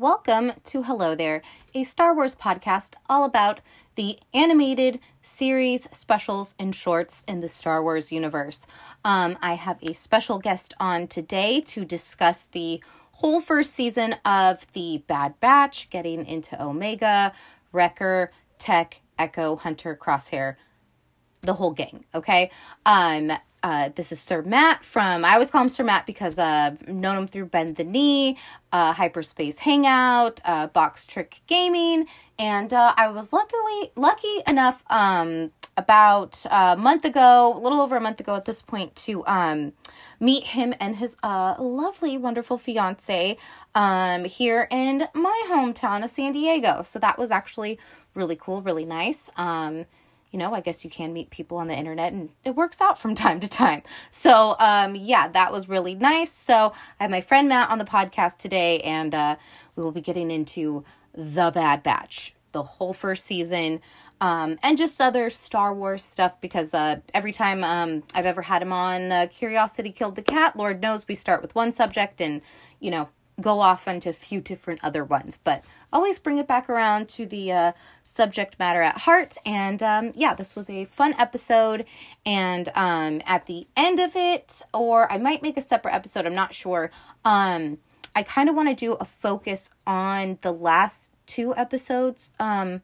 Welcome to Hello There, a Star Wars podcast all about the animated series, specials, and shorts in the Star Wars universe. I have a special guest on today to discuss the whole first season of The Bad Batch, getting into Omega, Wrecker, Tech, Echo, Hunter, Crosshair, the whole gang, okay? This is Sir Matt from, I always call him Sir Matt because I've known him through Bend the Knee, Hyperspace Hangout, Box Trick Gaming, and I was lucky enough about a month ago, a little over a month ago at this point, to meet him and his lovely, wonderful fiance here in my hometown of San Diego. So that was actually really cool, really nice. You know, I guess you can meet people on the internet and it works out from time to time. So, yeah, that was really nice. So I have my friend Matt on the podcast today, and we will be getting into The Bad Batch, the whole first season, and just other Star Wars stuff, because every time I've ever had him on, Curiosity Killed the Cat, Lord knows we start with one subject and, you know, go off onto a few different other ones, but always bring it back around to the subject matter at heart. And yeah, this was a fun episode, and at the end of it, or I might make a separate episode, I'm not sure, I kind of want to do a focus on the last two episodes of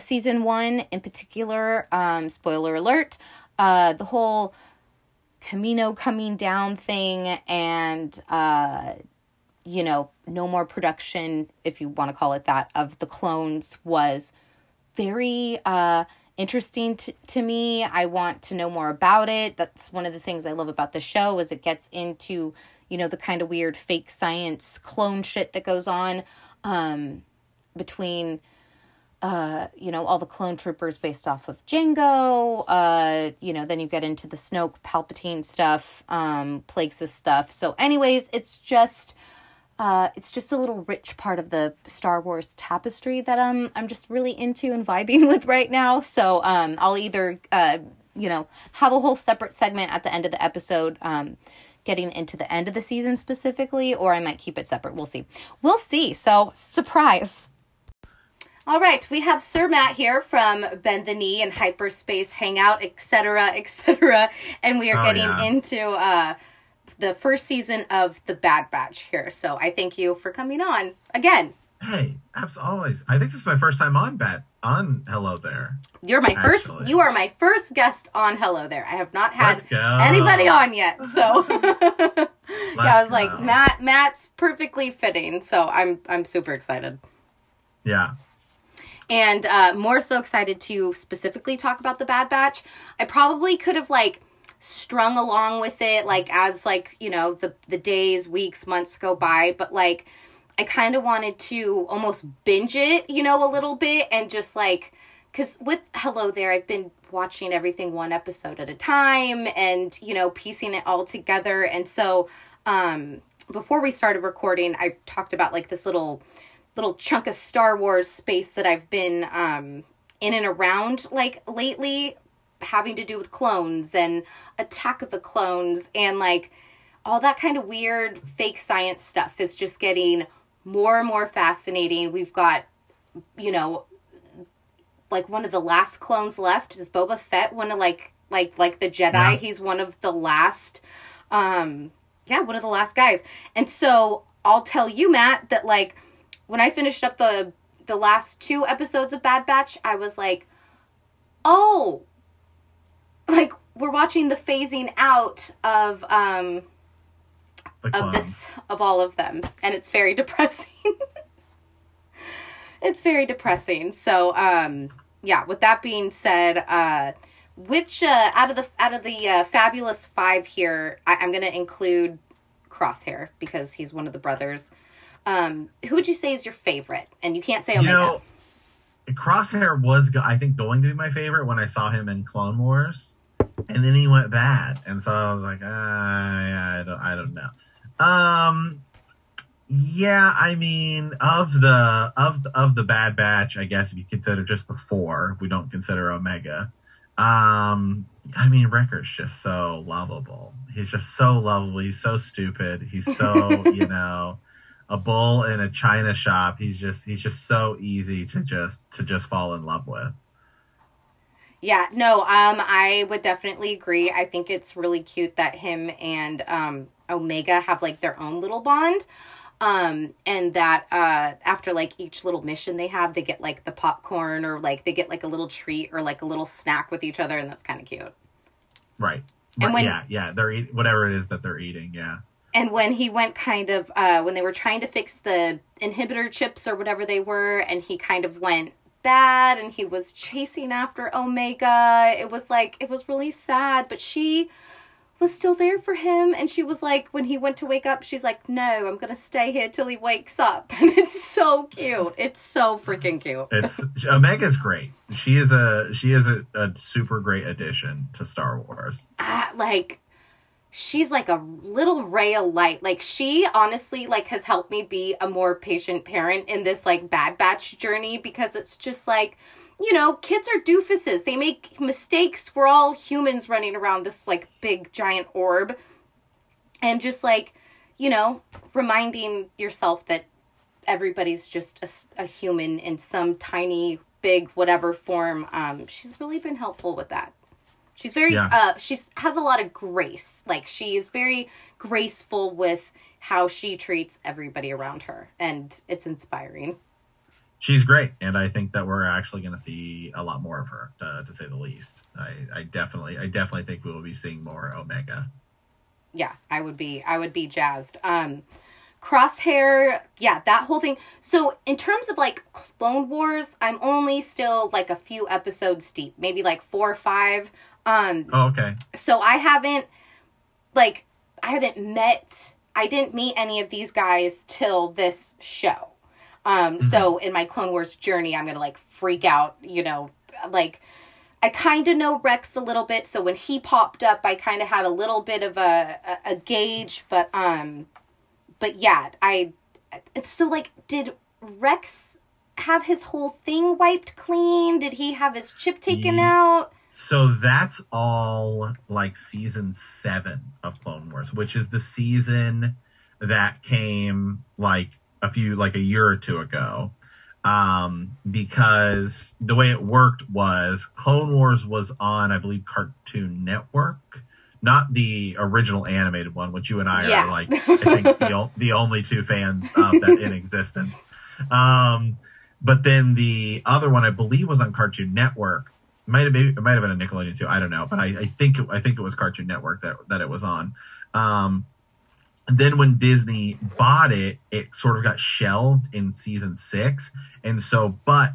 season one in particular. Spoiler alert, the whole Kamino coming down thing, and you know, no more production, if you want to call it that, of the clones was very interesting to me. I want to know more about it. That's one of the things I love about the show, is it gets into, you know, the kind of weird fake science clone shit that goes on between, you know, all the clone troopers based off of Jango. You know, then you get into the Snoke, Palpatine stuff, Plagueis stuff. So anyways, it's just a little rich part of the Star Wars tapestry that I'm just really into and vibing with right now. So I'll either, you know, have a whole separate segment at the end of the episode, getting into the end of the season specifically, or I might keep it separate. We'll see. We'll see. So surprise. All right. We have Sir Matt here from Bend the Knee and Hyperspace Hangout, et cetera, and we are into... the first season of The Bad Batch here. So I thank you for coming on again. Hey, as always. I think this is my first time on Hello There. You're my actually. You are my first guest on Hello There. I have not had anybody on yet. So like, Matt's perfectly fitting. So I'm super excited. Yeah. And more so excited to specifically talk about The Bad Batch. I probably could have strung along with it, as you know, the days, weeks, months go by, but I kind of wanted to almost binge it, you know, a little bit, and just because with Hello There, I've been watching everything one episode at a time, and, you know, piecing it all together. And so before we started recording, I talked about this little chunk of Star Wars space that I've been in and around lately, having to do with clones and Attack of the Clones and all that kind of weird fake science stuff is just getting more and more fascinating. We've got, you know, one of the last clones left is Boba Fett, one of like the Jedi. Yeah. He's one of the last, one of the last guys. And so I'll tell you, Matt, that when I finished up the last two episodes of Bad Batch, I was oh, we're watching the phasing out of all of them, and it's very depressing. It's very depressing. So, yeah. With that being said, which out of the fabulous five here, I'm going to include Crosshair because he's one of the brothers. Who would you say is your favorite? And you can't say Omega. You know, Crosshair was, I think, going to be my favorite when I saw him in Clone Wars, and then he went bad, and so I was yeah, I don't know. Yeah, I mean, of the Bad Batch, I guess, if you consider just the four, if we don't consider Omega. I mean, Wrecker's just so lovable. He's so stupid. He's so, you know. a bull in a china shop. He's just so easy to just fall in love with. Yeah, no, I would definitely agree. I think it's really cute that him and Omega have like their own little bond. And that after like each little mission they have, they get like the popcorn or like they get like a little treat or like a little snack with each other, and that's kind of cute. Right. And when, yeah, they're eating whatever it is that they're eating, yeah. And when he went kind of, when they were trying to fix the inhibitor chips or whatever they were, and he kind of went bad and he was chasing after Omega, it was like, it was really sad, but she was still there for him. And she was like, when he went to wake up, she's like, no, I'm going to stay here till he wakes up. And it's so cute. It's so freaking cute. Omega's great. She is a super great addition to Star Wars. She's like a little ray of light. Like, she honestly, like, has helped me be a more patient parent in this, like, Bad Batch journey, because it's just like, you know, kids are doofuses. They make mistakes. We're all humans running around this, like, big giant orb. And just, like, you know, reminding yourself that everybody's just a human in some tiny, big, whatever form. She's really been helpful with that. She's very, she has a lot of grace. Like, she is very graceful with how she treats everybody around her. And it's inspiring. She's great. And I think that we're actually going to see a lot more of her, to say the least. I definitely think we will be seeing more Omega. Yeah, I would be jazzed. Crosshair, yeah, that whole thing. So in terms of like Clone Wars, I'm only still like a few episodes deep, maybe like 4 or 5. Oh, okay. So I didn't meet any of these guys till this show. Mm-hmm. So in my Clone Wars journey, I'm going to like freak out, you know, like I kind of know Rex a little bit. So when he popped up, I kind of had a little bit of a gauge, but yeah, did Rex have his whole thing wiped clean? Did he have his chip taken out? So that's all like season 7 of Clone Wars, which is the season that came like a year or two ago. Because the way it worked was Clone Wars was on, I believe, Cartoon Network, not the original animated one, which you and I are like, I think the only two fans of that in existence. But then the other one, I believe, was on Cartoon Network. It might have been a Nickelodeon too. I don't know, but I think it was Cartoon Network that it was on. Then when Disney bought it, it sort of got shelved in season 6, and so but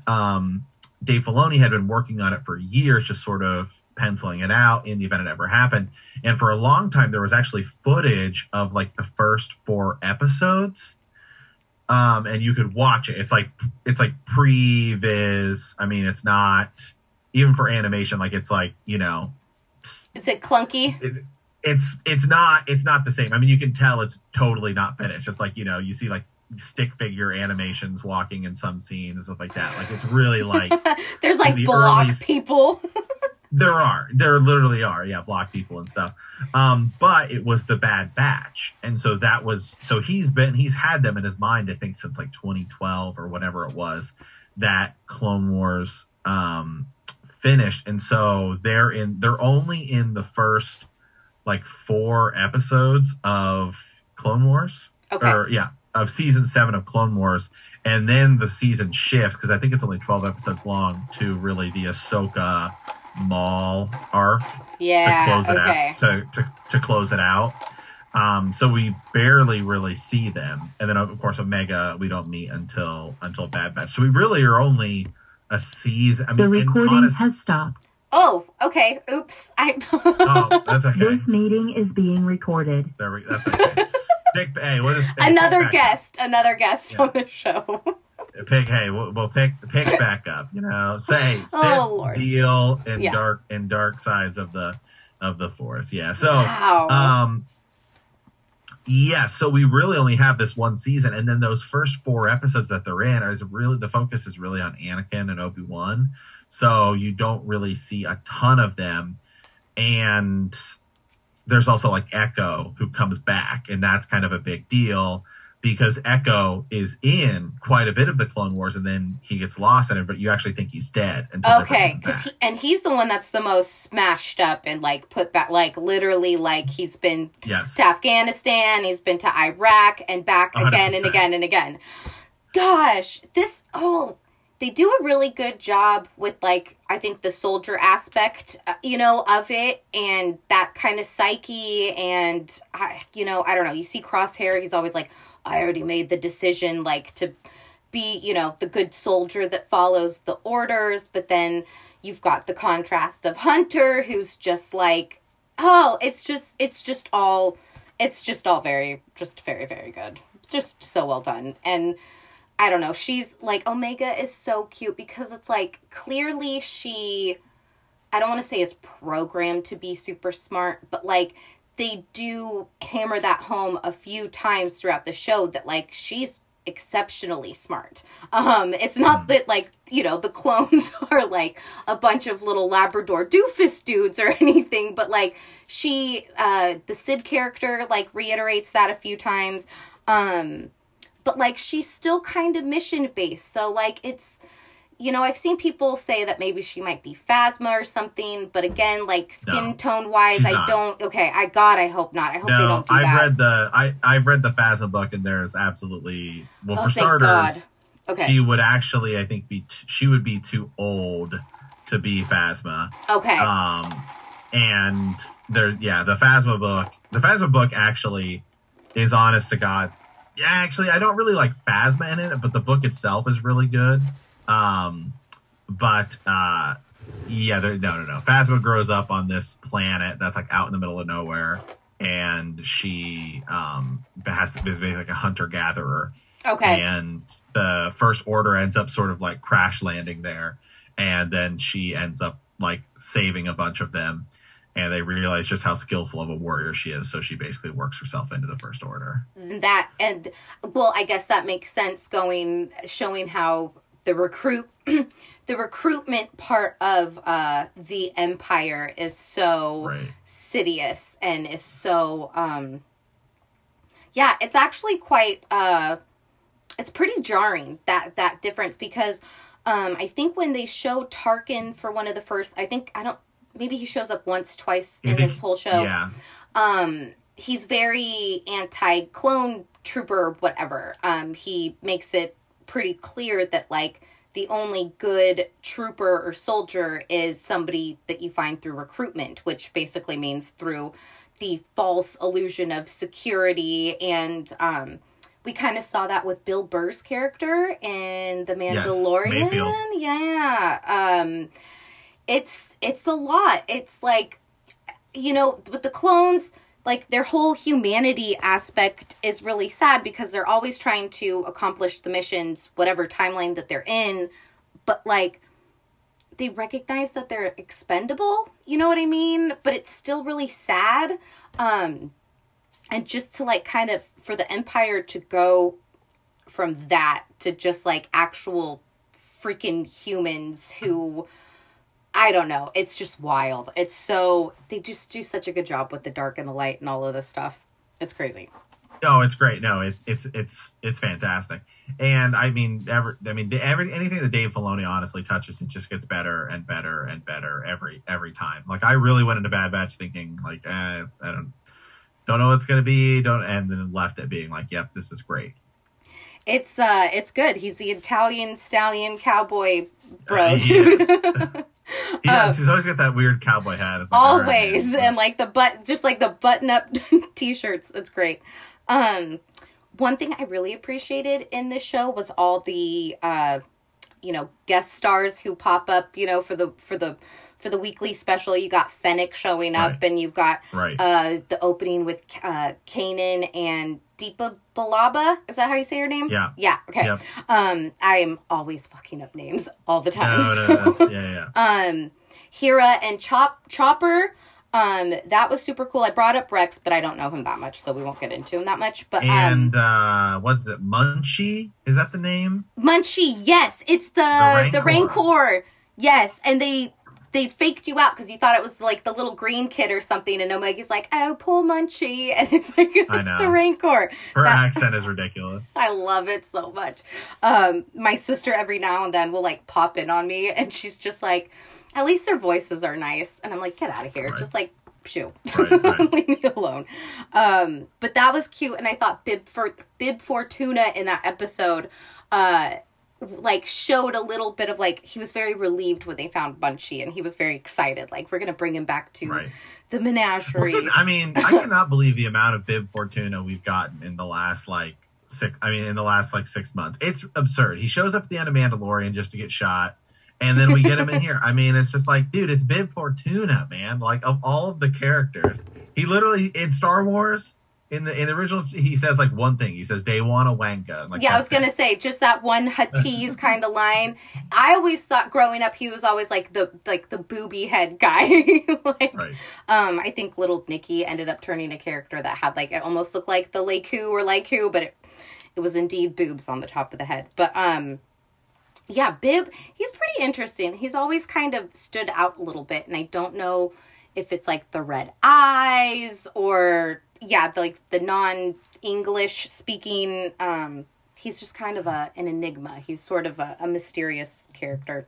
Dave Filoni had been working on it for years, just sort of penciling it out in the event it ever happened. And for a long time, there was actually footage of like the first 4 episodes. And you could watch it. It's like pre-viz. I mean, it's not. Even for animation, like, it's like, you know, is it clunky? It's not the same. I mean, you can tell it's totally not finished. It's like, you know, you see like stick figure animations walking in some scenes and stuff like that. Like, it's really like there's like block people. There literally are. Yeah. Block people and stuff. But it was the Bad Batch. And so he's had them in his mind, I think, since like 2012 or whatever it was that Clone Wars, finished. And so they're only in the first like 4 episodes of Clone Wars, of season 7 of Clone Wars. And then the season shifts, because I think it's only 12 episodes long, to really the Ahsoka Maul arc. Yeah. To close it out. So we barely really see them. And then of course Omega we don't meet until Bad Batch. So we really are only a season. I mean, the recording has stopped. Oh, okay. Oops. Oh, that's okay. This meeting is being recorded. That's okay. Hey, we'll just another guest on the show. We'll pick back up. You know, dark sides of the forest. Yeah. So, wow. Yeah, so we really only have this one season, and then those first 4 episodes that they're in the focus is really on Anakin and Obi-Wan, so you don't really see a ton of them. And there's also like Echo, who comes back, and that's kind of a big deal. because Echo is in quite a bit of the Clone Wars, and then he gets lost in it, but you actually think he's dead. Okay, and he's the one that's the most smashed up and, like, put back, like, literally, like, he's been to Afghanistan, he's been to Iraq, and back again 100%. And again and again. Gosh, this, they do a really good job with, like, I think the soldier aspect, you know, of it, and that kind of psyche, and, you know, I don't know, you see Crosshair, he's always like, I already made the decision, like, to be, you know, the good soldier that follows the orders. But then you've got the contrast of Hunter, who's just like, it's just all very, very good. Just so well done. And I don't know, she's like, Omega is so cute because it's like, clearly she, I don't want to say is programmed to be super smart, but like, they do hammer that home a few times throughout the show that, like, she's exceptionally smart. It's not that, like, you know, the clones are, like, a bunch of little Labrador doofus dudes or anything, but, like, she, the Sid character, like, reiterates that a few times. But, like, she's still kind of mission-based, so, like, it's... You know, I've seen people say that maybe she might be Phasma or something, but again, like, skin tone-wise, I don't... Okay, I hope not. I hope they don't do that. I've read the Phasma book, and there's absolutely... Well, for starters, she would actually, I think, she would be too old to be Phasma. Okay. And, the Phasma book actually is, honest to God... Yeah, actually, I don't really like Phasma in it, but the book itself is really good. Phasma grows up on this planet that's like out in the middle of nowhere, and she is basically like a hunter-gatherer. Okay. And the First Order ends up sort of like crash landing there, and then she ends up like saving a bunch of them, and they realize just how skillful of a warrior she is, so she basically works herself into the First Order. That, and well, I guess that makes sense showing how the recruitment part of the Empire is so insidious and is so it's actually quite it's pretty jarring that difference, because I think when they show Tarkin for one of the first, maybe he shows up once, twice in this whole show. Yeah. He's very anti-clone trooper, whatever. He makes it pretty clear that, like, the only good trooper or soldier is somebody that you find through recruitment, which basically means through the false illusion of security. And we kind of saw that with Bill Burr's character in The Mandalorian. Yes, yeah. It's a lot. It's like, you know, with the clones, like, their whole humanity aspect is really sad because they're always trying to accomplish the missions, whatever timeline that they're in. But, like, they recognize that they're expendable. You know what I mean? But it's still really sad. And just to, like, kind of for the Empire to go from that to just, like, actual freaking humans who... I don't know. It's just wild. It's so... They just do such a good job with the dark and the light and all of this stuff. It's crazy. No, it's great. No, it's fantastic. And, I mean, anything that Dave Filoni honestly touches, it just gets better and better and better every time. Like, I really went into Bad Batch thinking, like, I don't know what it's going to be. And then left it being like, yep, this is great. It's good. He's the Italian stallion cowboy bro, dude. He's always got that weird cowboy hat. Like, always. Right. And like the button up t-shirts. It's great. One thing I really appreciated in this show was all the, guest stars who pop up, you know, for the weekly special. You got Fennec showing up, and you've got the opening with Kanan and Deepa Balaba. Is that how you say her name? Yeah. Okay. Yep. I am always fucking up names all the time. Yeah. Hera and Chopper. That was super cool. I brought up Rex, but I don't know him that much, so we won't get into him that much. But what's it? Munchie? Is that the name? Munchie. Yes, it's the Rancor. Yes, and they. they faked you out because you thought it was like the little green kid or something, and Omega's like, oh, poor Munchie, and it's like, it's the Rancor. Her accent is ridiculous. I love it so much. My sister every now and then will like pop in on me, and she's just like, at least their voices are nice, and I'm like, get out of here, right. Just like, shoo, right. Leave me alone. But that was cute, and I thought Bib Fortuna in that episode, like showed a little bit of like, he was very relieved when they found Munchie, and he was very excited, like, we're gonna bring him back to the menagerie. I mean, I cannot believe the amount of Bib Fortuna we've gotten in the last like six months. It's absurd. He shows up at the end of Mandalorian just to get shot, and then we get him in here. I mean, it's just like, dude, it's Bib Fortuna, man. Like, of all of the characters, he literally, in Star Wars, in the original, he says like one thing. He says "Dewana Wanka." Like, yeah, I was gonna say just that one Huttese kind of line. I always thought growing up he was always like the booby head guy. Like, right. I think little Nikki ended up turning a character that had like, it almost looked like the Leku or Laiku, but it was indeed boobs on the top of the head. But yeah, Bib, he's pretty interesting. He's always kind of stood out a little bit, and I don't know if it's like the red eyes or. Yeah, the non-English speaking, he's just kind of an enigma. He's sort of a mysterious character.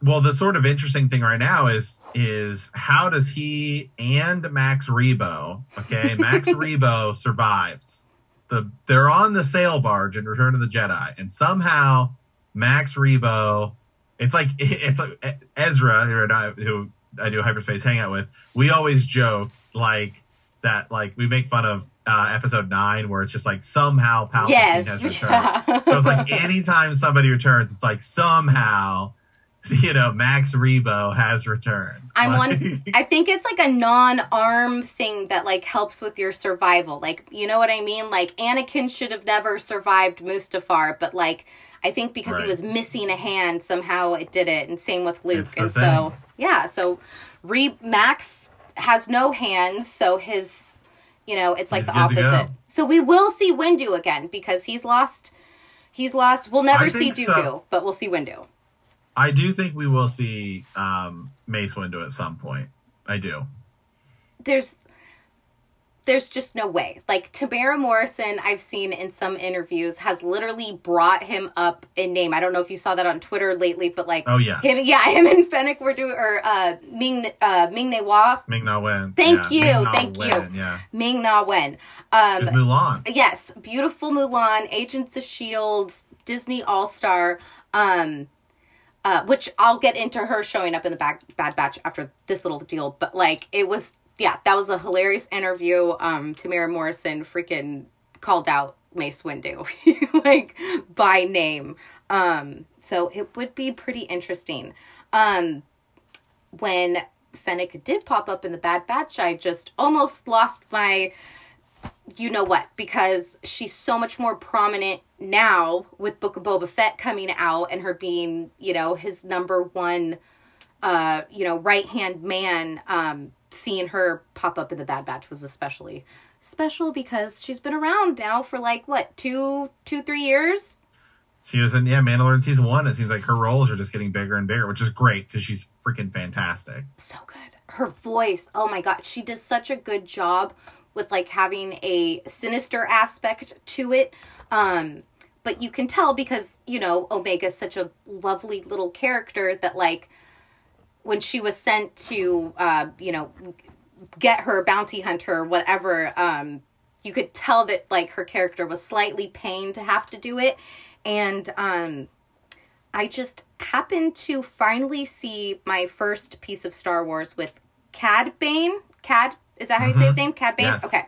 Well, the sort of interesting thing right now is how does he and Max Rebo, okay, Max Rebo survives. They're on the sail barge in Return of the Jedi, and somehow Max Rebo, it's like Ezra, who I do Hyperspace Hangout with, we always joke, like, that, like, we make fun of episode 9, where it's just like, somehow Palpatine has returned. Yeah. So it's like, anytime somebody returns, it's like, somehow, Max Rebo has returned. I think it's like a non-arm thing that like helps with your survival. Like, you know what I mean? Like, Anakin should have never survived Mustafar, but like, I think because he was missing a hand, somehow it did it. And same with Luke. So Max has no hands, so his, it's like the opposite. So we will see Windu again, because he's lost. We'll never see Dooku, but we'll see Windu. I do think we will see Mace Windu at some point. I do. There's just no way. Like, Tamara Morrison, I've seen in some interviews, has literally brought him up in name. I don't know if you saw that on Twitter lately, but like, oh yeah, him and Fennec were doing, or Ming-Na Wen. Ming-Na Wen. Thank you. Yeah. Ming-Na Wen. Mulan. Yes, beautiful Mulan, Agents of S.H.I.E.L.D., Disney All Star. Which I'll get into her showing up in the Bad Batch after this little deal, but like, it was. Yeah, that was a hilarious interview. Tamara Morrison freaking called out Mace Windu, like, by name. So it would be pretty interesting. When Fennec did pop up in the Bad Batch, I just almost lost my you-know-what, because she's so much more prominent now with Book of Boba Fett coming out and her being, his number one, right-hand man. Seeing her pop up in the Bad Batch was especially special because she's been around now for like, what, 3 years? She was in Mandalorian season 1. It seems like her roles are just getting bigger and bigger, which is great because she's freaking fantastic. So good. Her voice. Oh my God. She does such a good job with like having a sinister aspect to it. But you can tell because, Omega's such a lovely little character that like, when she was sent to, get her, bounty hunter, whatever, you could tell that, like, her character was slightly pained to have to do it. And I just happened to finally see my first piece of Star Wars with Cad Bane. Cad, is that how you say his name? Cad Bane? Yes. Okay.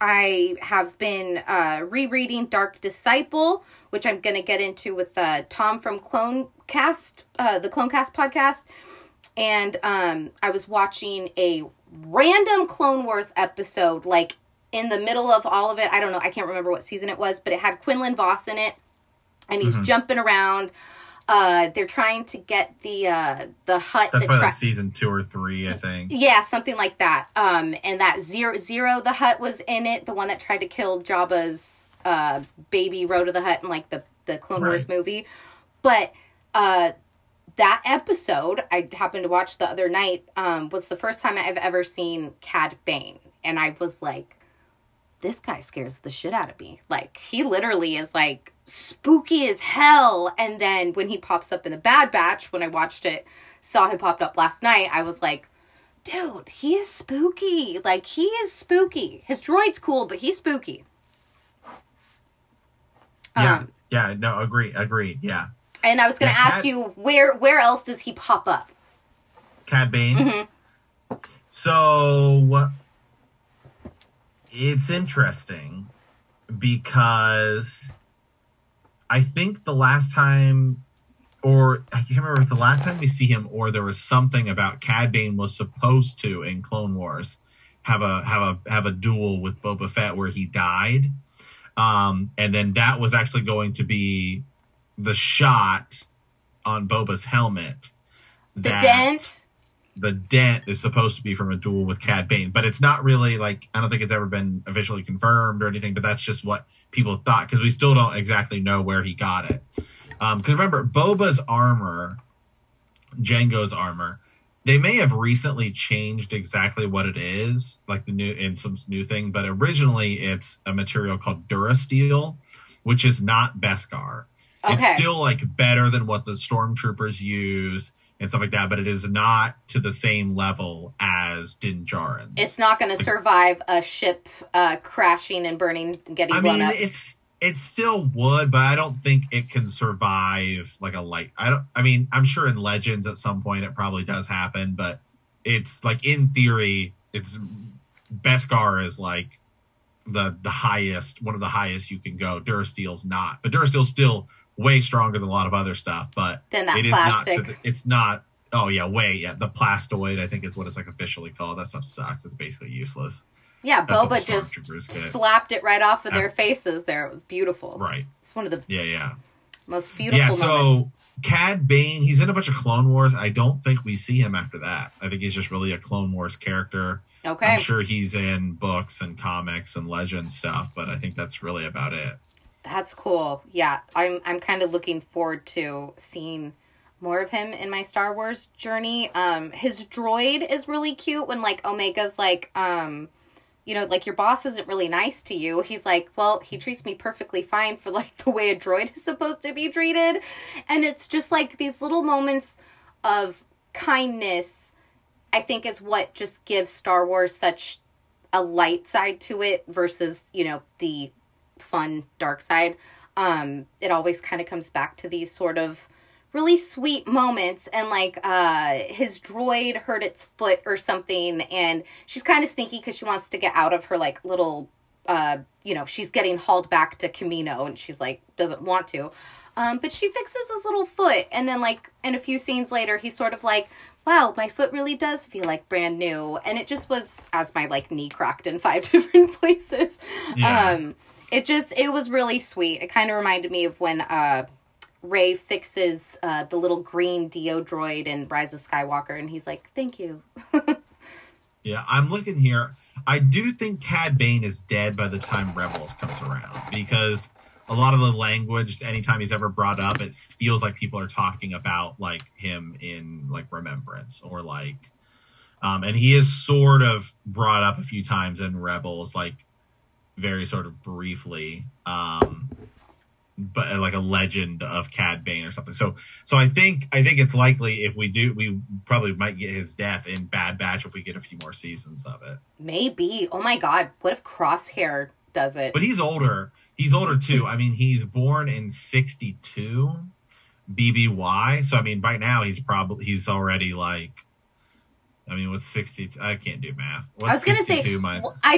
I have been rereading Dark Disciple, which I'm going to get into with Tom from the Clonecast podcast. And I was watching a random Clone Wars episode, like in the middle of all of it. I don't know. I can't remember what season it was, but it had Quinlan Voss in it. And he's jumping around. They're trying to get the hut. That's probably like season 2 or 3, I think. Yeah, something like that. And that Zero the Hut was in it. The one that tried to kill Jabba's baby Rhoda the Hutt in like the Clone Wars movie. But that episode I happened to watch the other night was the first time I've ever seen Cad Bane. And I was like, this guy scares the shit out of me. Like, he literally is like spooky as hell. And then when he pops up in The Bad Batch, when I watched it, saw him popped up last night, I was like, dude, he is spooky. Like, he is spooky. His droid's cool, but he's spooky. Yeah, no, agreed, yeah. And I was going to ask you, where else does he pop up? Cad Bane? Mm-hmm. So, it's interesting because I think the last time, or I can't remember if the last time we see him or there was something about Cad Bane was supposed to, in Clone Wars, have a duel with Boba Fett where he died. And then that was actually going to be the shot on Boba's helmet. The dent is supposed to be from a duel with Cad Bane, but it's not really, like, I don't think it's ever been officially confirmed or anything, but that's just what people thought, because we still don't exactly know where he got it. Because remember, Boba's armor, Jango's armor, they may have recently changed exactly what it is, like some new thing, but originally it's a material called Durasteel, which is not Beskar. Okay. It's still like better than what the stormtroopers use and stuff like that, but it is not to the same level as Din Djarin's. It's not going to survive a ship crashing and burning, and getting blown up. It still would, but I don't think it can survive like a light. I'm sure in Legends at some point it probably does happen, but it's like, in theory, it's Beskar is like one of the highest you can go. Durasteel's not, but Durasteel's still way stronger than a lot of other stuff. But then that plastic, the plastoid I think is what it's like officially called. That stuff sucks. It's basically useless. Yeah, Boba just slapped it right off of their faces there. It was beautiful. Right. It's one of the most beautiful moments. So Cad Bane, he's in a bunch of Clone Wars. I don't think we see him after that. I think he's just really a Clone Wars character. Okay. I'm sure he's in books and comics and Legend stuff, but I think that's really about it. That's cool. Yeah, I'm kind of looking forward to seeing more of him in my Star Wars journey. His droid is really cute when, like, Omega's like, you know, like, your boss isn't really nice to you. He's like, well, he treats me perfectly fine for, like, the way a droid is supposed to be treated. And it's just, like, these little moments of kindness, I think, is what just gives Star Wars such a light side to it versus, you know, the fun dark side. It always kind of comes back to these sort of really sweet moments, and like his droid hurt its foot or something, and she's kind of sneaky because she wants to get out of her like little she's getting hauled back to Kamino, and she's like doesn't want to, but she fixes his little foot, and then like in a few scenes later he's sort of like, wow, my foot really does feel like brand new. And it just was, as my like knee cracked in 5 different places. It was really sweet. It kind of reminded me of when Ray fixes the little green Dio droid in Rise of Skywalker, and he's like, thank you. Yeah, I'm looking here. I do think Cad Bane is dead by the time Rebels comes around, because a lot of the language, anytime he's ever brought up, it feels like people are talking about like him in like Remembrance or like, and he is sort of brought up a few times in Rebels, like very sort of briefly, but like a legend of Cad Bane or something. So I think it's likely if we probably might get his death in Bad Batch if we get a few more seasons of it. Maybe. Oh my God. What if Crosshair does it? But he's older. He's older too. I mean, he's born in 62 BBY. So I mean, by now he's already like, I mean, what's 60? I can't do math. I was gonna say, I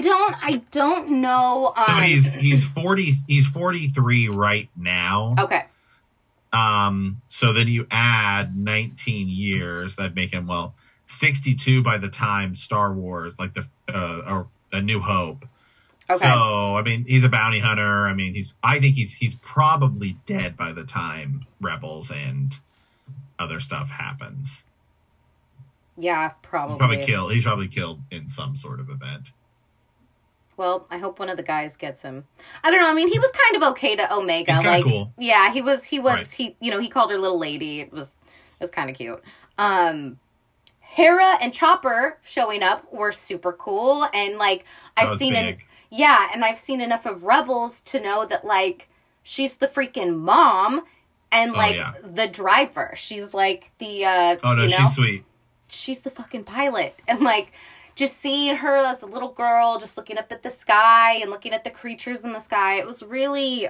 don't know. So he's 43 right now. Okay. So then you add 19 years, that'd make him 62 by the time Star Wars, like the or A New Hope. Okay. So I mean, he's a bounty hunter. I mean, I think he's probably dead by the time Rebels and other stuff happens. Yeah, probably. He's probably killed in some sort of event. Well, I hope one of the guys gets him. I don't know. I mean, he was kind of okay to Omega. He's kind of cool. Yeah, he was. He called her little lady. It was It was kind of cute. Hera and Chopper showing up were super cool, and like I've seen and I've seen enough of Rebels to know that like she's the freaking mom and like the driver. She's like the she's sweet. She's the fucking pilot, and like just seeing her as a little girl just looking up at the sky and looking at the creatures in the sky. It was really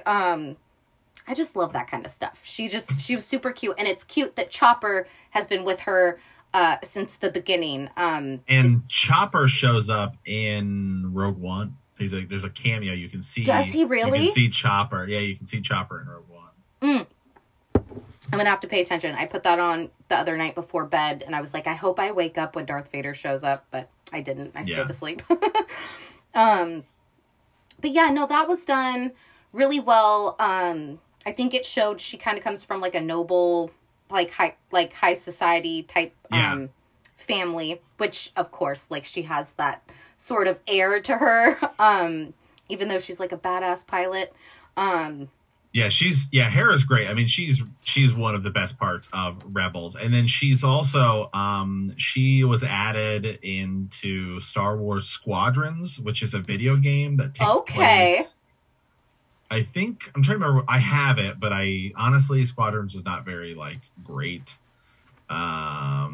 I just love that kind of stuff. She was super cute, and it's cute that Chopper has been with her since the beginning. And Chopper shows up in Rogue One. He's like, there's a cameo you can see. Does he really? You can see Chopper. Yeah, you can see Chopper in Rogue One. I'm gonna have to pay attention. I put that on the other night before bed, and I was like, I hope I wake up when Darth Vader shows up, but I didn't. I stayed asleep. But yeah, no, that was done really well. I think it showed she kind of comes from like a noble, like high society type family, which of course like she has that sort of air to her, even though she's like a badass pilot. Hera's great. I mean, she's one of the best parts of Rebels, and then she's also she was added into Star Wars Squadrons, which is a video game that takes place. I think, I'm trying to remember, I have it, but I honestly, Squadrons was not very, like, great. I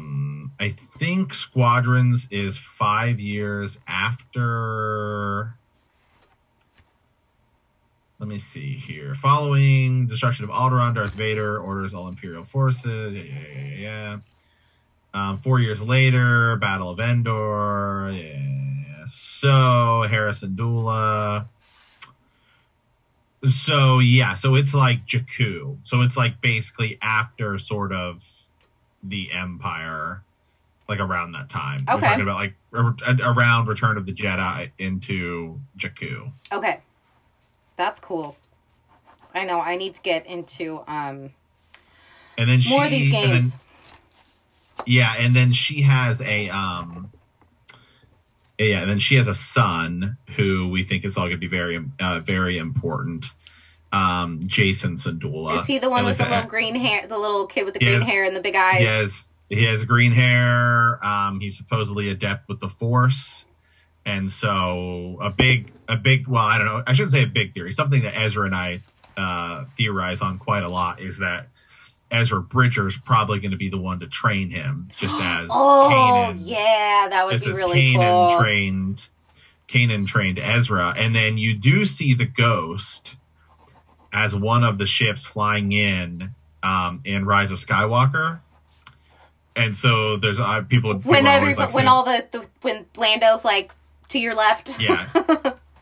think Squadrons is 5 years after, let me see here, following destruction of Alderaan, Darth Vader orders all Imperial forces, 4 years later, Battle of Endor, so Harrison Dula. So it's like Jakku. So it's like basically after sort of the Empire, like around that time. Okay. We're talking about like around Return of the Jedi into Jakku. Okay. That's cool. I know. I need to get into more of these games. And then she has a... Yeah, and then she has a son who we think is all going to be very, very important. Jason Sandula. Is he the one with the little green hair? The little kid with the green hair and the big eyes. Yes, he has green hair. He's supposedly adept with the Force, and so a big. Well, I don't know. I shouldn't say a big theory. Something that Ezra and I theorize on quite a lot is that Ezra Bridger's probably going to be the one to train him, just as Kanan. Yeah, that would be really cool. Kanan trained Ezra, and then you do see the Ghost as one of the ships flying in Rise of Skywalker. And so there's people when Lando's like to your left. Yeah.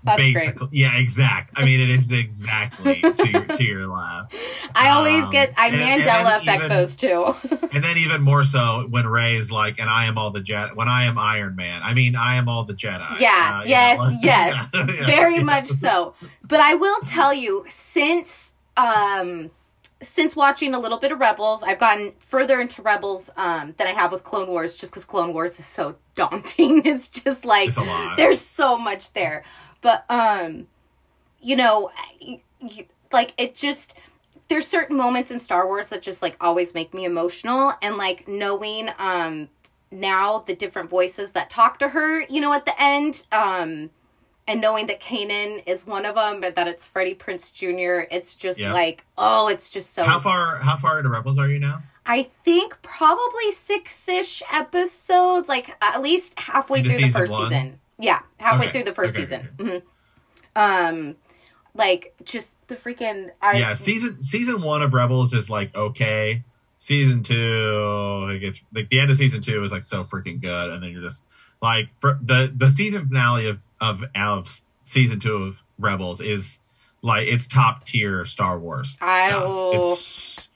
That's basically great. Yeah, exactly. I mean, it is exactly to your left. I always get Mandela affect even, those two. And then even more so when Rey is like, and I am all the Jedi. When I am Iron Man, I mean, I am all the Jedi. Yeah. Yes. Very much so. But I will tell you, since watching a little bit of Rebels, I've gotten further into Rebels than I have with Clone Wars, just because Clone Wars is so daunting. It's just like it's a lot. There's so much there. But, there's certain moments in Star Wars that just, like, always make me emotional. And, like, knowing now the different voices that talk to her, you know, at the end. And knowing that Kanan is one of them, but that it's Freddie Prinze Jr., it's just, it's just so... How far into Rebels are you now? I think probably six-ish episodes, like, at least halfway through the first season. Yeah, halfway through the first season. Okay. Mm-hmm. Like just the freaking. Season one of Rebels is like okay. Season two, it gets like the end of season two is like so freaking good, and then you're just like the season finale of season two of Rebels is like it's top tier Star Wars. It's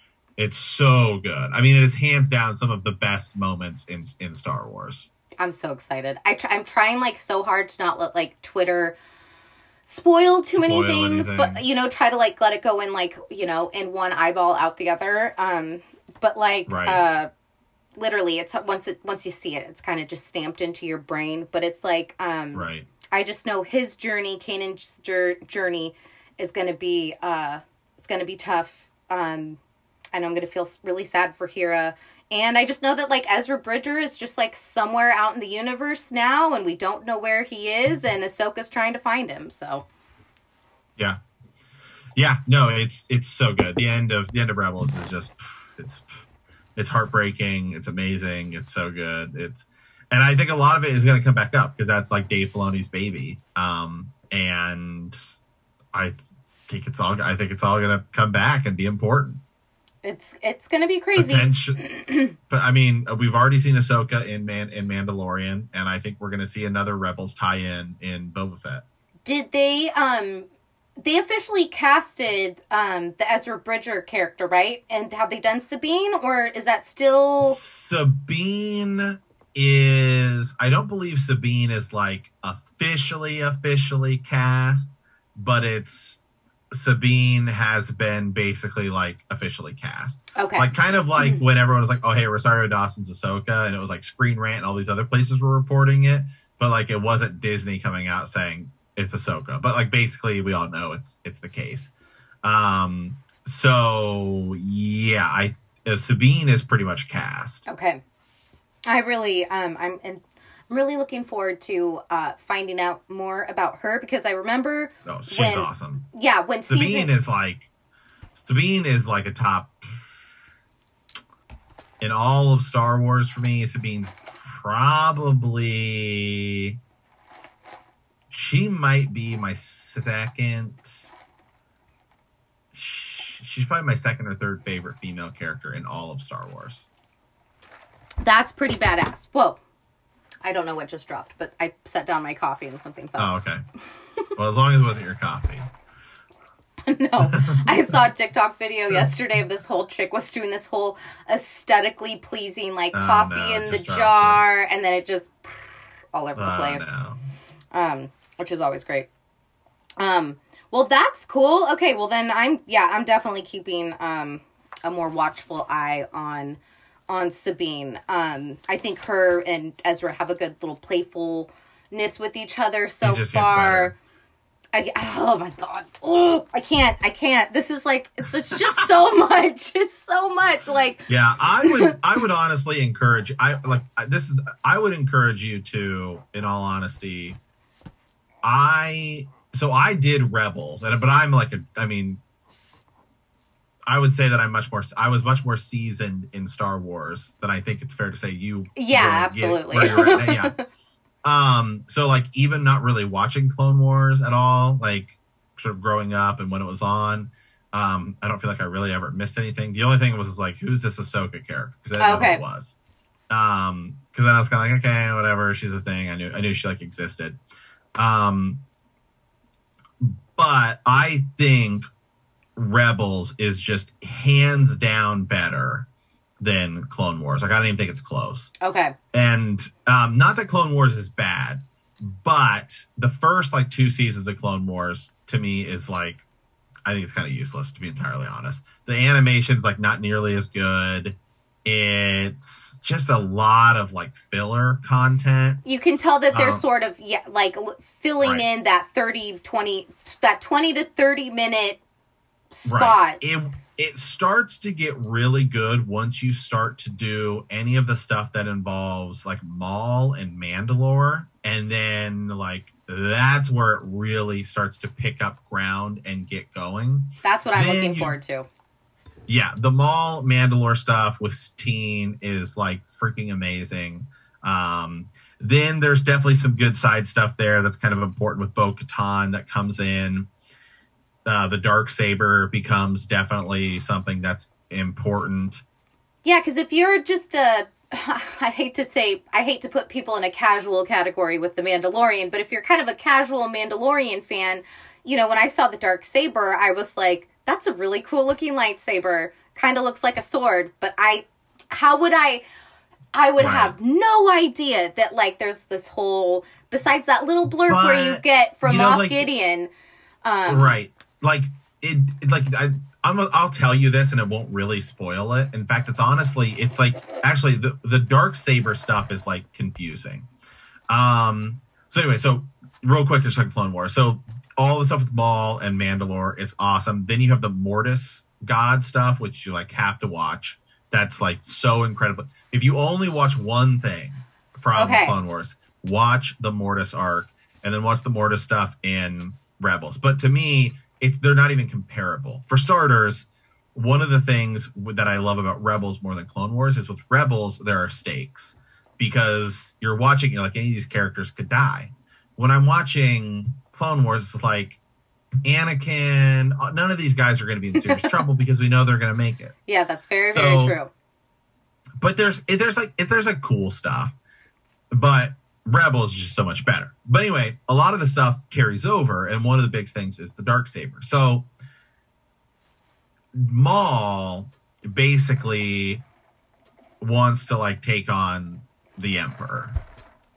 so good. I mean, it is hands down some of the best moments in Star Wars. I'm so excited. I'm trying like so hard to not let like Twitter spoil too many things, but you know, try to like let it go in like, you know, in one eyeball out the other. But like literally it's once you see it, it's kind of just stamped into your brain, but it's like I just know his journey, Kanan's journey is going to be it's going to be tough. And I'm going to feel really sad for Hera And I just know that, like, Ezra Bridger is just, like, somewhere out in the universe now, and we don't know where he is, and Ahsoka's trying to find him, so. Yeah. Yeah, no, it's so good. The end of Rebels is just, it's heartbreaking, it's amazing, it's so good. And I think a lot of it is going to come back up, because that's, like, Dave Filoni's baby. And I think it's all going to come back and be important. It's gonna be crazy. But I mean, we've already seen Ahsoka in Mandalorian, and I think we're gonna see another Rebels tie-in in Boba Fett. Did they officially casted the Ezra Bridger character, right? And have they done Sabine, or is that still Sabine? I don't believe Sabine is like officially cast, but it's. Sabine has been basically like officially cast. Okay. Like kind of like when everyone was like, oh hey, Rosario Dawson's Ahsoka, and it was like Screen Rant and all these other places were reporting it, but like it wasn't Disney coming out saying it's Ahsoka. But like basically we all know it's the case. So yeah, Sabine is pretty much cast. Okay. I really I'm really looking forward to finding out more about her, because I remember she's awesome. Yeah, when Sabine is like a top in all of Star Wars for me. Sabine's probably she might be my second. She's probably my second or third favorite female character in all of Star Wars. That's pretty badass. Whoa. I don't know what just dropped, but I set down my coffee and something fell. Oh, okay. Well, as long as it wasn't your coffee. No. I saw a TikTok video yesterday of this whole chick was doing this whole aesthetically pleasing, like, coffee in the jar, and then it just all over the place. No. Which is always great. Well, that's cool. Okay, well, then I'm definitely keeping a more watchful eye on Sabine. I think her and Ezra have a good little playfulness with each other so far. Oh my god. Oh, I can't. This is like it's just so much. It's so much. Like yeah, I would honestly encourage encourage you to, in all honesty, I did Rebels, and but I'm like I would say that I was much more seasoned in Star Wars than I think it's fair to say you. Yeah, absolutely. Yeah. So like even not really watching Clone Wars at all, like sort of growing up and when it was on, I don't feel like I really ever missed anything. The only thing was like, who's this Ahsoka character? Because I didn't know who it was. Because then I was kind of like, okay, whatever, she's a thing. I knew she like existed. But I think Rebels is just hands down better than Clone Wars. Like I don't even think it's close. Okay. And not that Clone Wars is bad, but the first like two seasons of Clone Wars to me is like I think it's kind of useless, to be entirely honest. The animation's like not nearly as good. It's just a lot of like filler content. You can tell that they're sort of filling in that 20 to 30 minute spot. Right. It starts to get really good once you start to do any of the stuff that involves like Maul and Mandalore, and then like that's where it really starts to pick up ground and get going. That's what I'm looking forward to. Yeah, the Maul Mandalore stuff with Satine is like freaking amazing. Then there's definitely some good side stuff there that's kind of important with Bo-Katan that comes in. The Darksaber becomes definitely something that's important. Yeah, because if you're just I hate to put people in a casual category with The Mandalorian, but if you're kind of a casual Mandalorian fan, you know, when I saw the Darksaber, I was like, that's a really cool looking lightsaber. Kind of looks like a sword, but I would have no idea that, like, there's this whole, besides that little blurb where you get from Moff Gideon. Right. Like it like I'll tell you this and it won't really spoil it. In fact, it's like actually the Darksaber stuff is like confusing. So anyway, so real quick, just like Clone Wars. So all the stuff with Maul and Mandalore is awesome. Then you have the Mortis God stuff, which you like have to watch. that's like so incredible. If you only watch one thing from Clone Wars, watch the Mortis arc and then watch the Mortis stuff in Rebels. But to me, they're not even comparable. For starters, one of the things that I love about Rebels more than Clone Wars is with Rebels, there are stakes because you're watching, you're like, any of these characters could die. When I'm watching Clone Wars, it's like, Anakin, none of these guys are going to be in serious trouble because we know they're going to make it. Yeah, that's very, very true. But there's like cool stuff, but Rebels is just so much better. But anyway, a lot of the stuff carries over, and one of the big things is the Darksaber. So Maul basically wants to like take on the Emperor.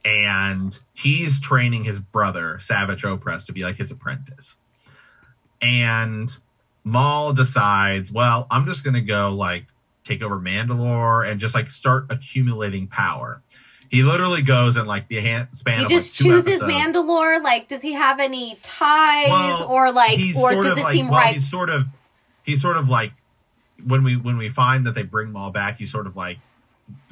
And he's training his brother, Savage Opress, to be like his apprentice. And Maul decides, well, I'm just going to go like take over Mandalore and just like start accumulating power. He literally goes in like the span of like 2 episodes. He just chooses Mandalore. Like, does he have any ties or does it seem right? He's sort of like when we find that they bring Maul back, he sort of like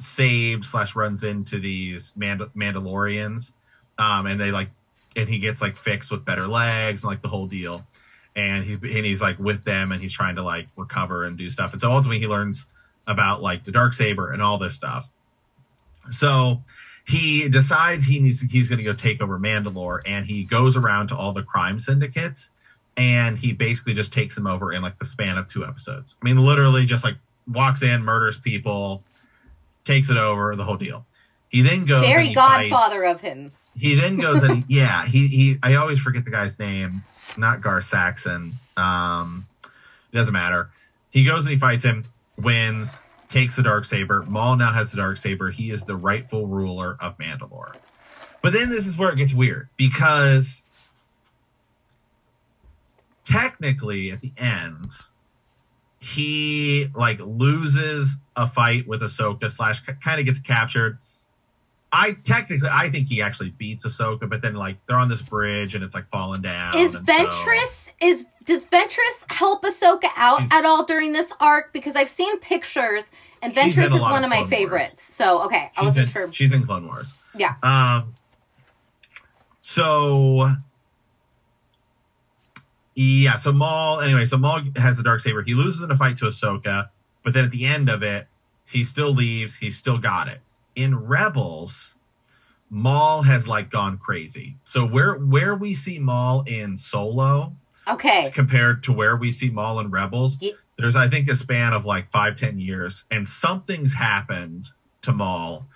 saves/runs into these Mandalorians. And they like, and he gets like fixed with better legs and like the whole deal. And he's like with them and he's trying to like recover and do stuff. And so ultimately he learns about like the Darksaber and all this stuff. So he decides he's going to go take over Mandalore, and he goes around to all the crime syndicates and he basically just takes them over in like the span of 2 episodes. I mean, literally just like walks in, murders people, takes it over, the whole deal. He then goes very and he godfather fights. Of him. He then goes and he I always forget the guy's name. Not Gar Saxon. It doesn't matter. He goes and he fights him, wins, takes the Darksaber. Maul now has the Darksaber. He is the rightful ruler of Mandalore. But then this is where it gets weird, because technically at the end he like loses a fight with Ahsoka / kind of gets captured. I think he actually beats Ahsoka, but then like they're on this bridge and it's like falling down. Does Ventress help Ahsoka out at all during this arc? Because I've seen pictures and Ventress is one of my favorites. So I wasn't sure. She's in Clone Wars. Yeah. So Maul has the Darksaber. He loses in a fight to Ahsoka, but then at the end of it, he still leaves. He's still got it. In Rebels, Maul has like gone crazy. So where we see Maul in Solo, compared to where we see Maul in Rebels, there's I think a span of like 5-10 years, and something's happened to Maul,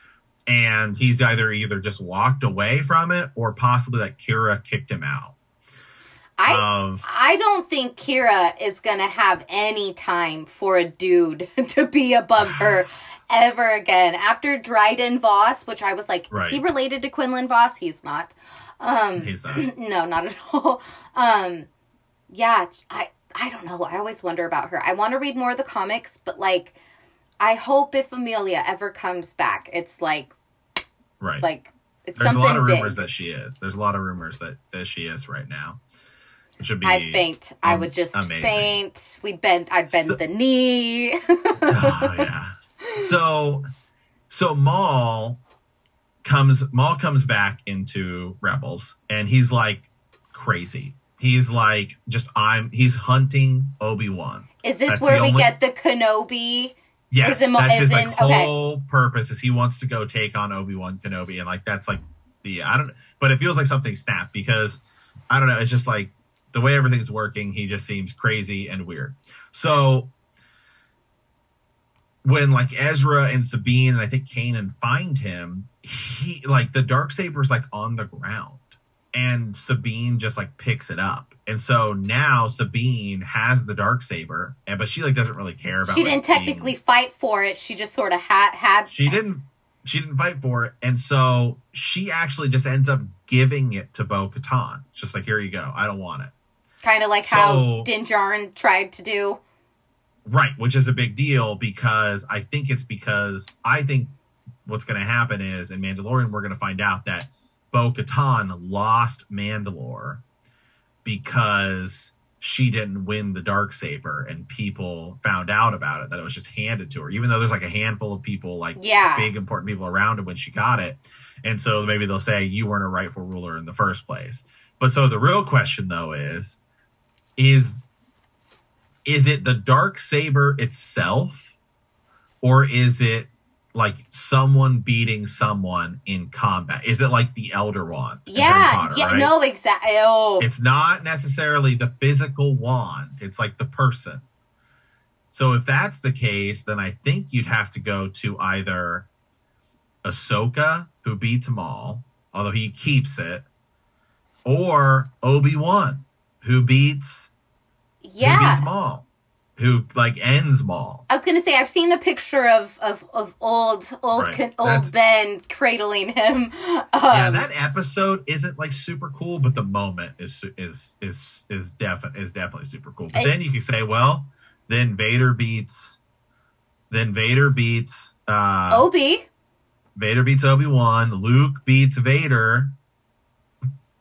and he's either just walked away from it or possibly like Kira kicked him out. I don't think Kira is going to have any time for a dude to be above her ever again. After Dryden Voss, which I was like, right. Is he related to Quinlan Voss? He's not. He's not. No, not at all. I don't know. I always wonder about her. I want to read more of the comics, but like, I hope if Amelia ever comes back, it's like, right. Like, it's there's something a lot of rumors big. That she is. There's a lot of rumors that she is right now. I'd faint. I would just amazing. Faint. I'd bend the knee. So Maul comes back into Rebels, and he's like crazy. He's like he's hunting Obi-Wan. Is this where we get the Kenobi? Yes, whole purpose is he wants to go take on Obi-Wan Kenobi, and like that's like but it feels like something snapped because I don't know. It's just like. The way everything's working, he just seems crazy and weird. So when like Ezra and Sabine and I think Kanan find him, he like the Darksaber's like on the ground and Sabine just like picks it up. And so now Sabine has the Darksaber, but she like doesn't really care about it. She didn't technically fight for it. She just sort of had She didn't fight for it, and so she actually just ends up giving it to Bo-Katan. It's just like, here you go. I don't want it. Kind of like how Din Djarin tried to do. Right, which is a big deal because I think what's going to happen is in Mandalorian we're going to find out that Bo-Katan lost Mandalore because she didn't win the Darksaber, and people found out about it, that it was just handed to her, even though there's like a handful of people, like big important people around her when she got it. And so maybe they'll say you weren't a rightful ruler in the first place. But so the real question though is it the Darksaber itself, or is it like someone beating someone in combat? Is it like the Elder Wand? Harry Potter, right? No, exactly. Oh. It's not necessarily the physical wand. It's like the person. So if that's the case, then I think you'd have to go to either Ahsoka, who beats Maul, although he keeps it, or Obi-Wan, who beats Maul. Who like ends Maul? I was gonna say I've seen the picture of old Ben cradling him. Yeah, that episode isn't like super cool, but the moment is definitely super cool. But then you can say, well, Vader beats Obi-Wan. Luke beats Vader.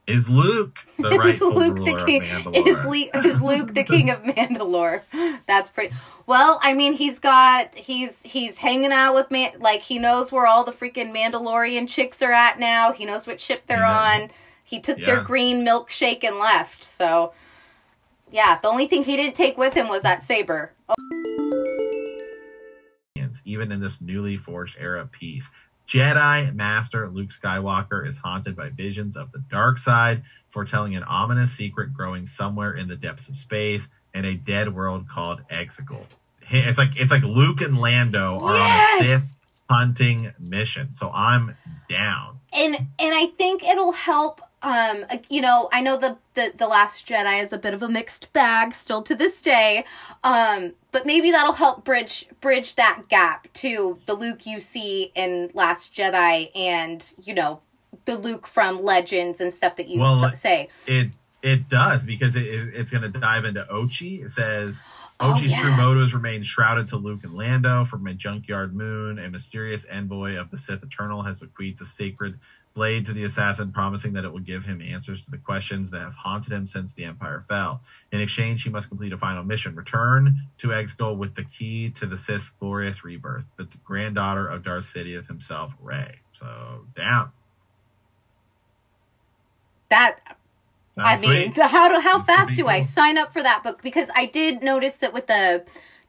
Is Luke the rightful ruler of Mandalore? Is Luke the king of Mandalore? That's pretty... Well, I mean, he's hanging out with... he knows where all the freaking Mandalorian chicks are at now. He knows what ship they're on. He took their green milkshake and left. So, yeah, the only thing he didn't take with him was that saber. Even in this newly forged era of peace... Jedi Master Luke Skywalker is haunted by visions of the dark side, foretelling an ominous secret growing somewhere in the depths of space and a dead world called Exegol. It's like Luke and Lando are on a Sith hunting mission. So I'm down. And I think it'll help. I know the Last Jedi is a bit of a mixed bag still to this day, but maybe that'll help bridge that gap to the Luke you see in Last Jedi and, the Luke from Legends and stuff that you say. It does, because it's going to dive into Ochi. It says, Ochi's true motives remain shrouded to Luke and Lando. From a junkyard moon, a mysterious envoy of the Sith Eternal has bequeathed the sacred blade to the assassin, promising that it will give him answers to the questions that have haunted him since the Empire fell. In exchange, he must complete a final mission: return to Exegol with the key to the Sith's glorious rebirth, the granddaughter of Darth Sidious himself, Rey. So, damn. How fast do I sign up for that book? Because I did notice that with the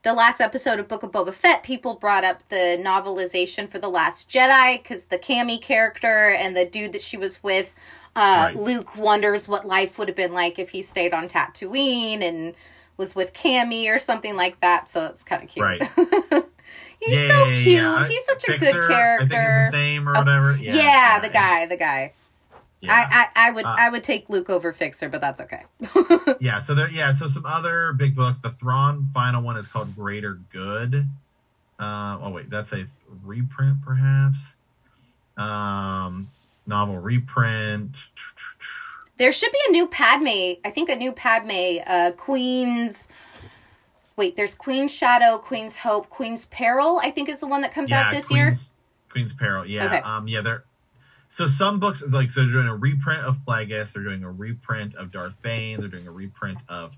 last episode of Book of Boba Fett, people brought up the novelization for The Last Jedi, because the Cammy character and the dude that she was with, Luke wonders what life would have been like if he stayed on Tatooine and was with Cammy or something like that. So that's kind of cute. Right. He's so cute. Yeah. He's such a good character. I think it's his name or whatever. Yeah, the guy. Yeah. I would take Luke over Fixer, but that's okay. So some other big books. The Thrawn final one is called Greater Good. That's a reprint, perhaps. Novel reprint. There should be a new Padme. I think a new Padme. Queen's. Wait, there's Queen's Shadow, Queen's Hope, Queen's Peril. I think is the one that comes out this year. Queen's Peril. Yeah. Okay. So some books, they're doing a reprint of Plagueis, they're doing a reprint of Darth Bane, they're doing a reprint of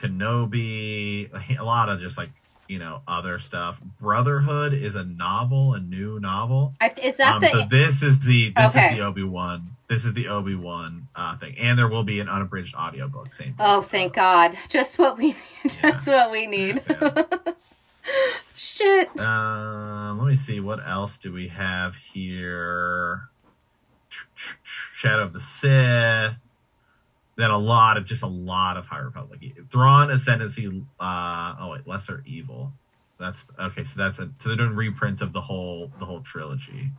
Kenobi, a lot of just, other stuff. Brotherhood is a new novel. This is the Obi-Wan. This is the Obi-Wan thing. And there will be an unabridged audiobook. Same. Oh, thank God. Just what we need. Shit. Let me see. What else do we have here? Shadow of the Sith, then a lot of High Republic. Thrawn Ascendancy, Lesser Evil. So they're doing reprints of the whole trilogy.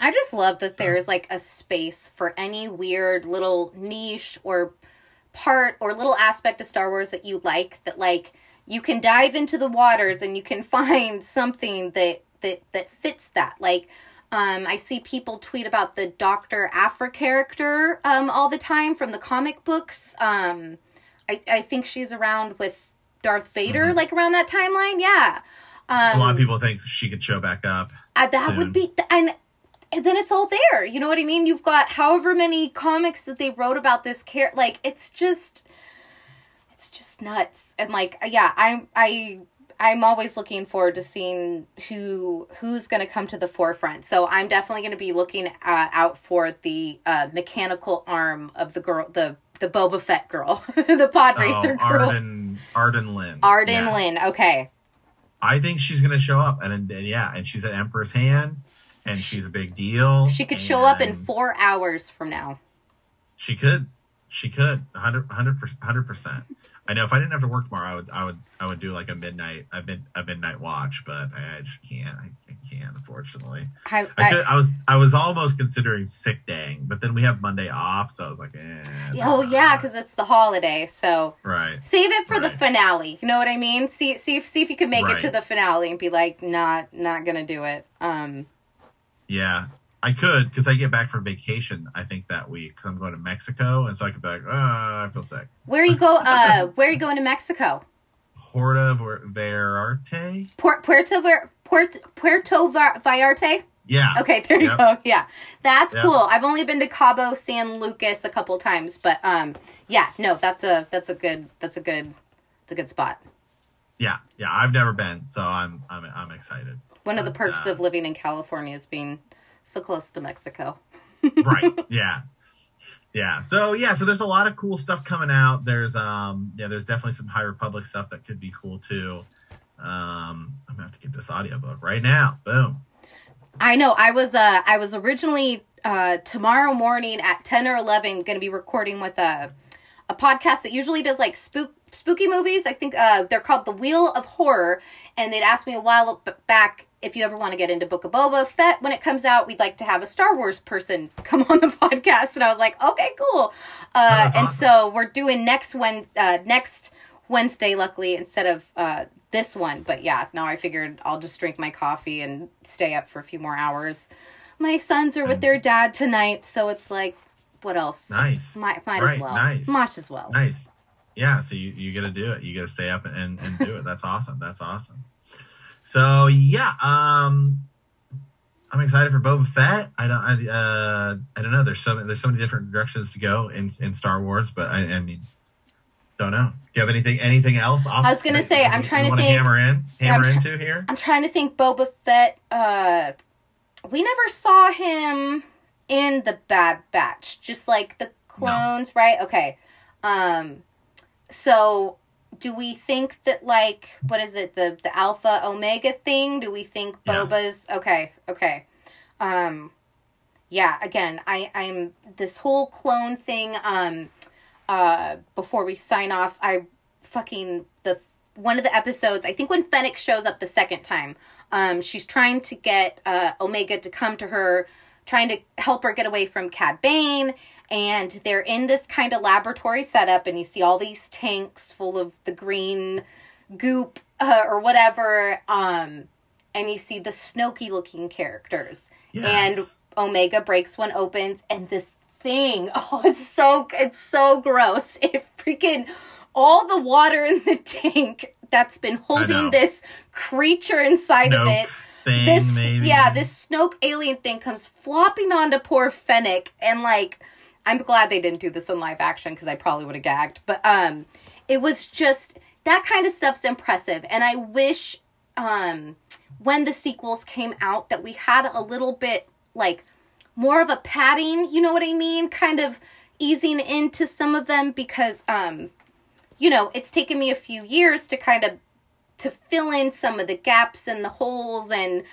I just love that there's a space for any weird little niche or part or little aspect of Star Wars that you like, that you can dive into the waters and you can find something that fits that. I see people tweet about the Dr. Aphra character all the time from the comic books. I think she's around with Darth Vader, around that timeline. Yeah. A lot of people think she could show back up. That would be... And and then it's all there. You know what I mean? You've got however many comics that they wrote about this character. Like, it's just nuts. And like, yeah, I'm always looking forward to seeing who's going to come to the forefront. So I'm definitely going to be looking out for the mechanical arm of the girl, the Boba Fett girl, the pod racer girl. Arden Lynn. Arden Lynn. Okay. I think she's going to show up and she's at Emperor's Hand and she's a big deal. She could show up in 4 hours from now. She could 100%. I know if I didn't have to work tomorrow, I would do like a midnight watch, but I just can't. I can't, unfortunately. I was almost considering sick dang, but then we have Monday off, so I was like, eh. Oh yeah, because it's the holiday, so right. Save it for the finale. You know what I mean? See if you can make it to the finale and be like, not gonna do it. Yeah. I could, because I get back from vacation, I think, that week, because I'm going to Mexico, and so I could be like, I feel sick. Where are you going to Mexico? Puerto Vallarta? Yeah. Okay, there you go. Yeah. That's cool. I've only been to Cabo San Lucas a couple times, but that's a good spot. Yeah, I've never been, so I'm excited. One of the perks of living in California is being so close to Mexico. Right. Yeah. Yeah. So there's a lot of cool stuff coming out. There's there's definitely some High Republic stuff that could be cool too. I'm gonna have to get this audiobook right now. Boom. I know. I was originally tomorrow morning at 10 or 11 gonna be recording with a podcast that usually does like spooky movies. I think they're called The Wheel of Horror, and they'd asked me a while back, if you ever want to get into Book of Boba Fett when it comes out, we'd like to have a Star Wars person come on the podcast. And I was like, okay, cool. And so we're doing next Wednesday, luckily, instead of this one. But yeah, now I figured I'll just drink my coffee and stay up for a few more hours. My sons are with their dad tonight, so it's like, what else? Nice. Might as well. Nice. Much as well. Nice. Yeah, so you got to do it. You got to stay up and do it. That's awesome. That's awesome. So yeah, I'm excited for Boba Fett. I don't know. There's so many different directions to go in Star Wars, but I mean, don't know. Do you have anything else? I'm trying to think. I'm trying to think. Boba Fett. We never saw him in The Bad Batch, just like the clones, right? Okay. So. Do we think that, like, what is it, the Alpha Omega thing? Do we think Boba's... Yes. Okay. Yeah, again, I'm... This whole clone thing, before we sign off, one of the episodes, I think when Fennec shows up the second time, she's trying to get Omega to come to her, trying to help her get away from Cad Bane, and they're in this kind of laboratory setup, and you see all these tanks full of the green goop or whatever, and you see the Snoke-looking characters. Yes. And Omega breaks one open, and this thing, it's so gross. It freaking, all the water in the tank that's been holding this creature inside of it. This Snoke alien thing comes flopping onto poor Fennec, and like... I'm glad they didn't do this in live action because I probably would have gagged. But it was just, that kind of stuff's impressive. And I wish when the sequels came out that we had a little bit like more of a padding, you know what I mean? Kind of easing into some of them because, it's taken me a few years to kind of to fill in some of the gaps and the holes, and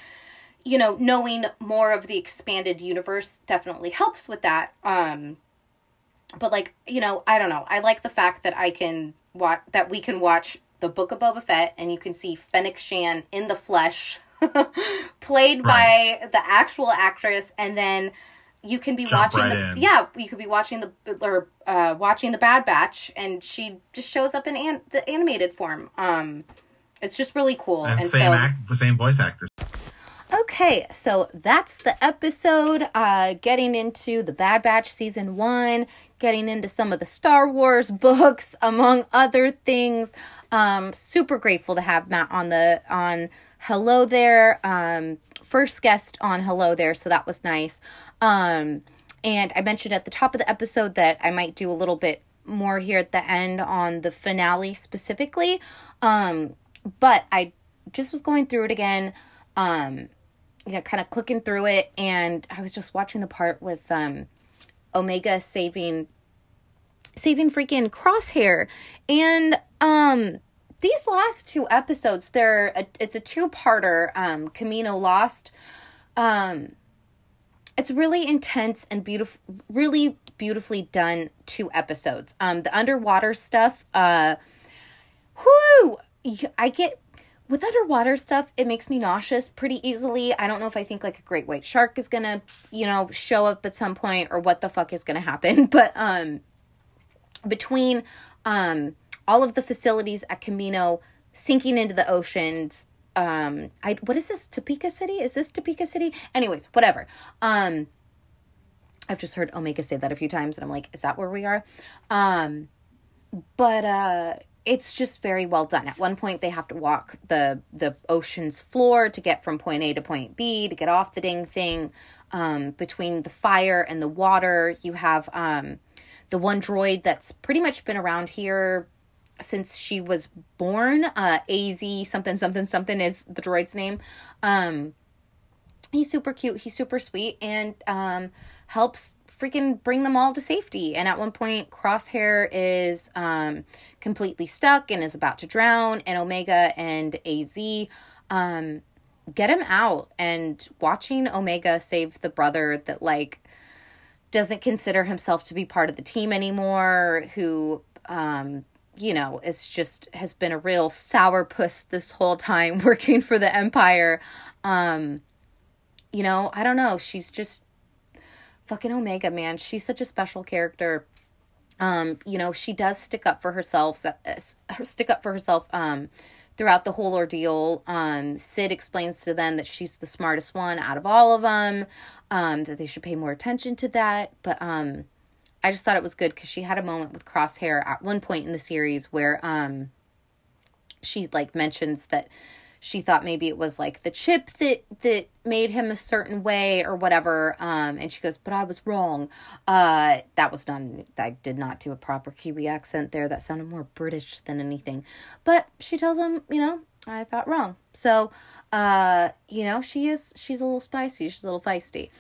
knowing more of the expanded universe definitely helps with that. But like, I don't know. I like the fact that we can watch the Book of Boba Fett and you can see Fennec Shan in the flesh played by the actual actress. And then you can be watching The Bad Batch, and she just shows up in the animated form. It's just really cool. And same voice actress. Okay, so that's the episode, getting into The Bad Batch Season 1, getting into some of the Star Wars books, among other things. Super grateful to have Matt on Hello There, first guest on Hello There, so that was nice. And I mentioned at the top of the episode that I might do a little bit more here at the end on the finale specifically, but I just was going through it again, yeah, kind of clicking through it, and I was just watching the part with Omega saving freaking Crosshair, and these last two episodes, it's a two-parter. Kamino lost. It's really intense and beautiful, really beautifully done two episodes. The underwater stuff, with underwater stuff, it makes me nauseous pretty easily. I don't know if I think like a great white shark is gonna, show up at some point or what the fuck is gonna happen. But between all of the facilities at Kamino sinking into the oceans, what is this, Topeka City? Is this Topeka City? Anyways, whatever. I've just heard Omega say that a few times, and I'm like, is that where we are? It's just very well done. At one point, they have to walk the ocean's floor to get from point A to point B to get off the dang thing. Between the fire and the water, you have the one droid that's pretty much been around here since she was born. AZ something is the droid's name. He's super cute. He's super sweet. And helps freaking bring them all to safety. And at one point, Crosshair is completely stuck and is about to drown, and Omega and AZ get him out. And watching Omega save the brother that like doesn't consider himself to be part of the team anymore, who is just has been a real sourpuss this whole time working for the Empire. I don't know, she's just fucking Omega, man. She's such a special character. She does stick up for herself throughout the whole ordeal. Sid explains to them that she's the smartest one out of all of them, that they should pay more attention to that. But I just thought it was good because she had a moment with Crosshair at one point in the series where she like mentions that she thought maybe it was like the chip that made him a certain way or whatever. And she goes, but I was wrong. I did not do a proper Kiwi accent there. That sounded more British than anything. But she tells him, I thought wrong. So, she's a little spicy. She's a little feisty.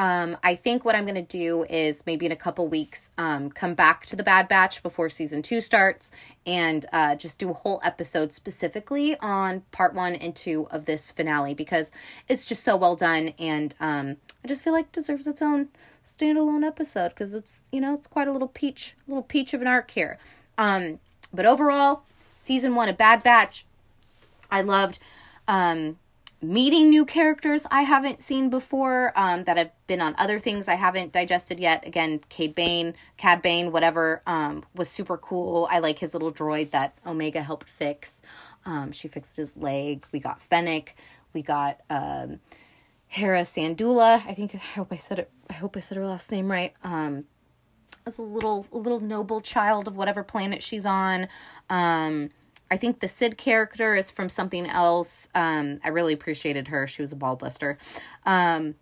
I think what I'm going to do is maybe in a couple weeks, come back to The Bad Batch before season 2 starts and, just do a whole episode specifically on part 1 and 2 of this finale, because it's just so well done. And, I just feel like it deserves its own standalone episode, 'cause it's, it's quite a little peach of an arc here. But overall, season 1 of Bad Batch, I loved. Meeting new characters I haven't seen before, that have been on other things I haven't digested yet. Again, Cad Bane, whatever, was super cool. I like his little droid that Omega helped fix. She fixed his leg. We got Fennec. We got Hera Sandula. I hope I said her last name right. As a little noble child of whatever planet she's on. I think the Sid character is from something else. I really appreciated her. She was a ball buster. But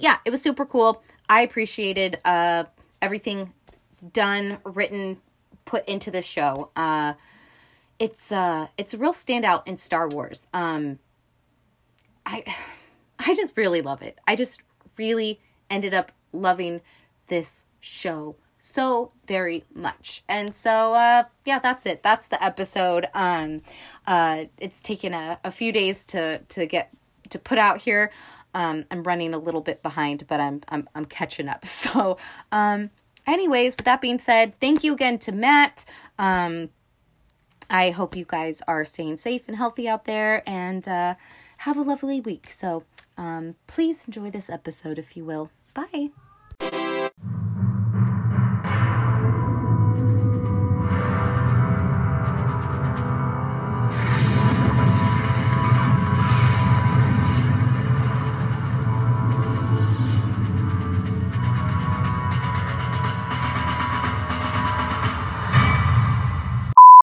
yeah, it was super cool. I appreciated everything done, written, put into this show. It's a real standout in Star Wars. I just really love it. I just really ended up loving this show so very much. And so, yeah, that's it. That's the episode. It's taken a few days to put out here. I'm running a little bit behind, but I'm catching up. So, anyways, with that being said, thank you again to Matt. I hope you guys are staying safe and healthy out there, and, have a lovely week. So, please enjoy this episode, if you will. Bye.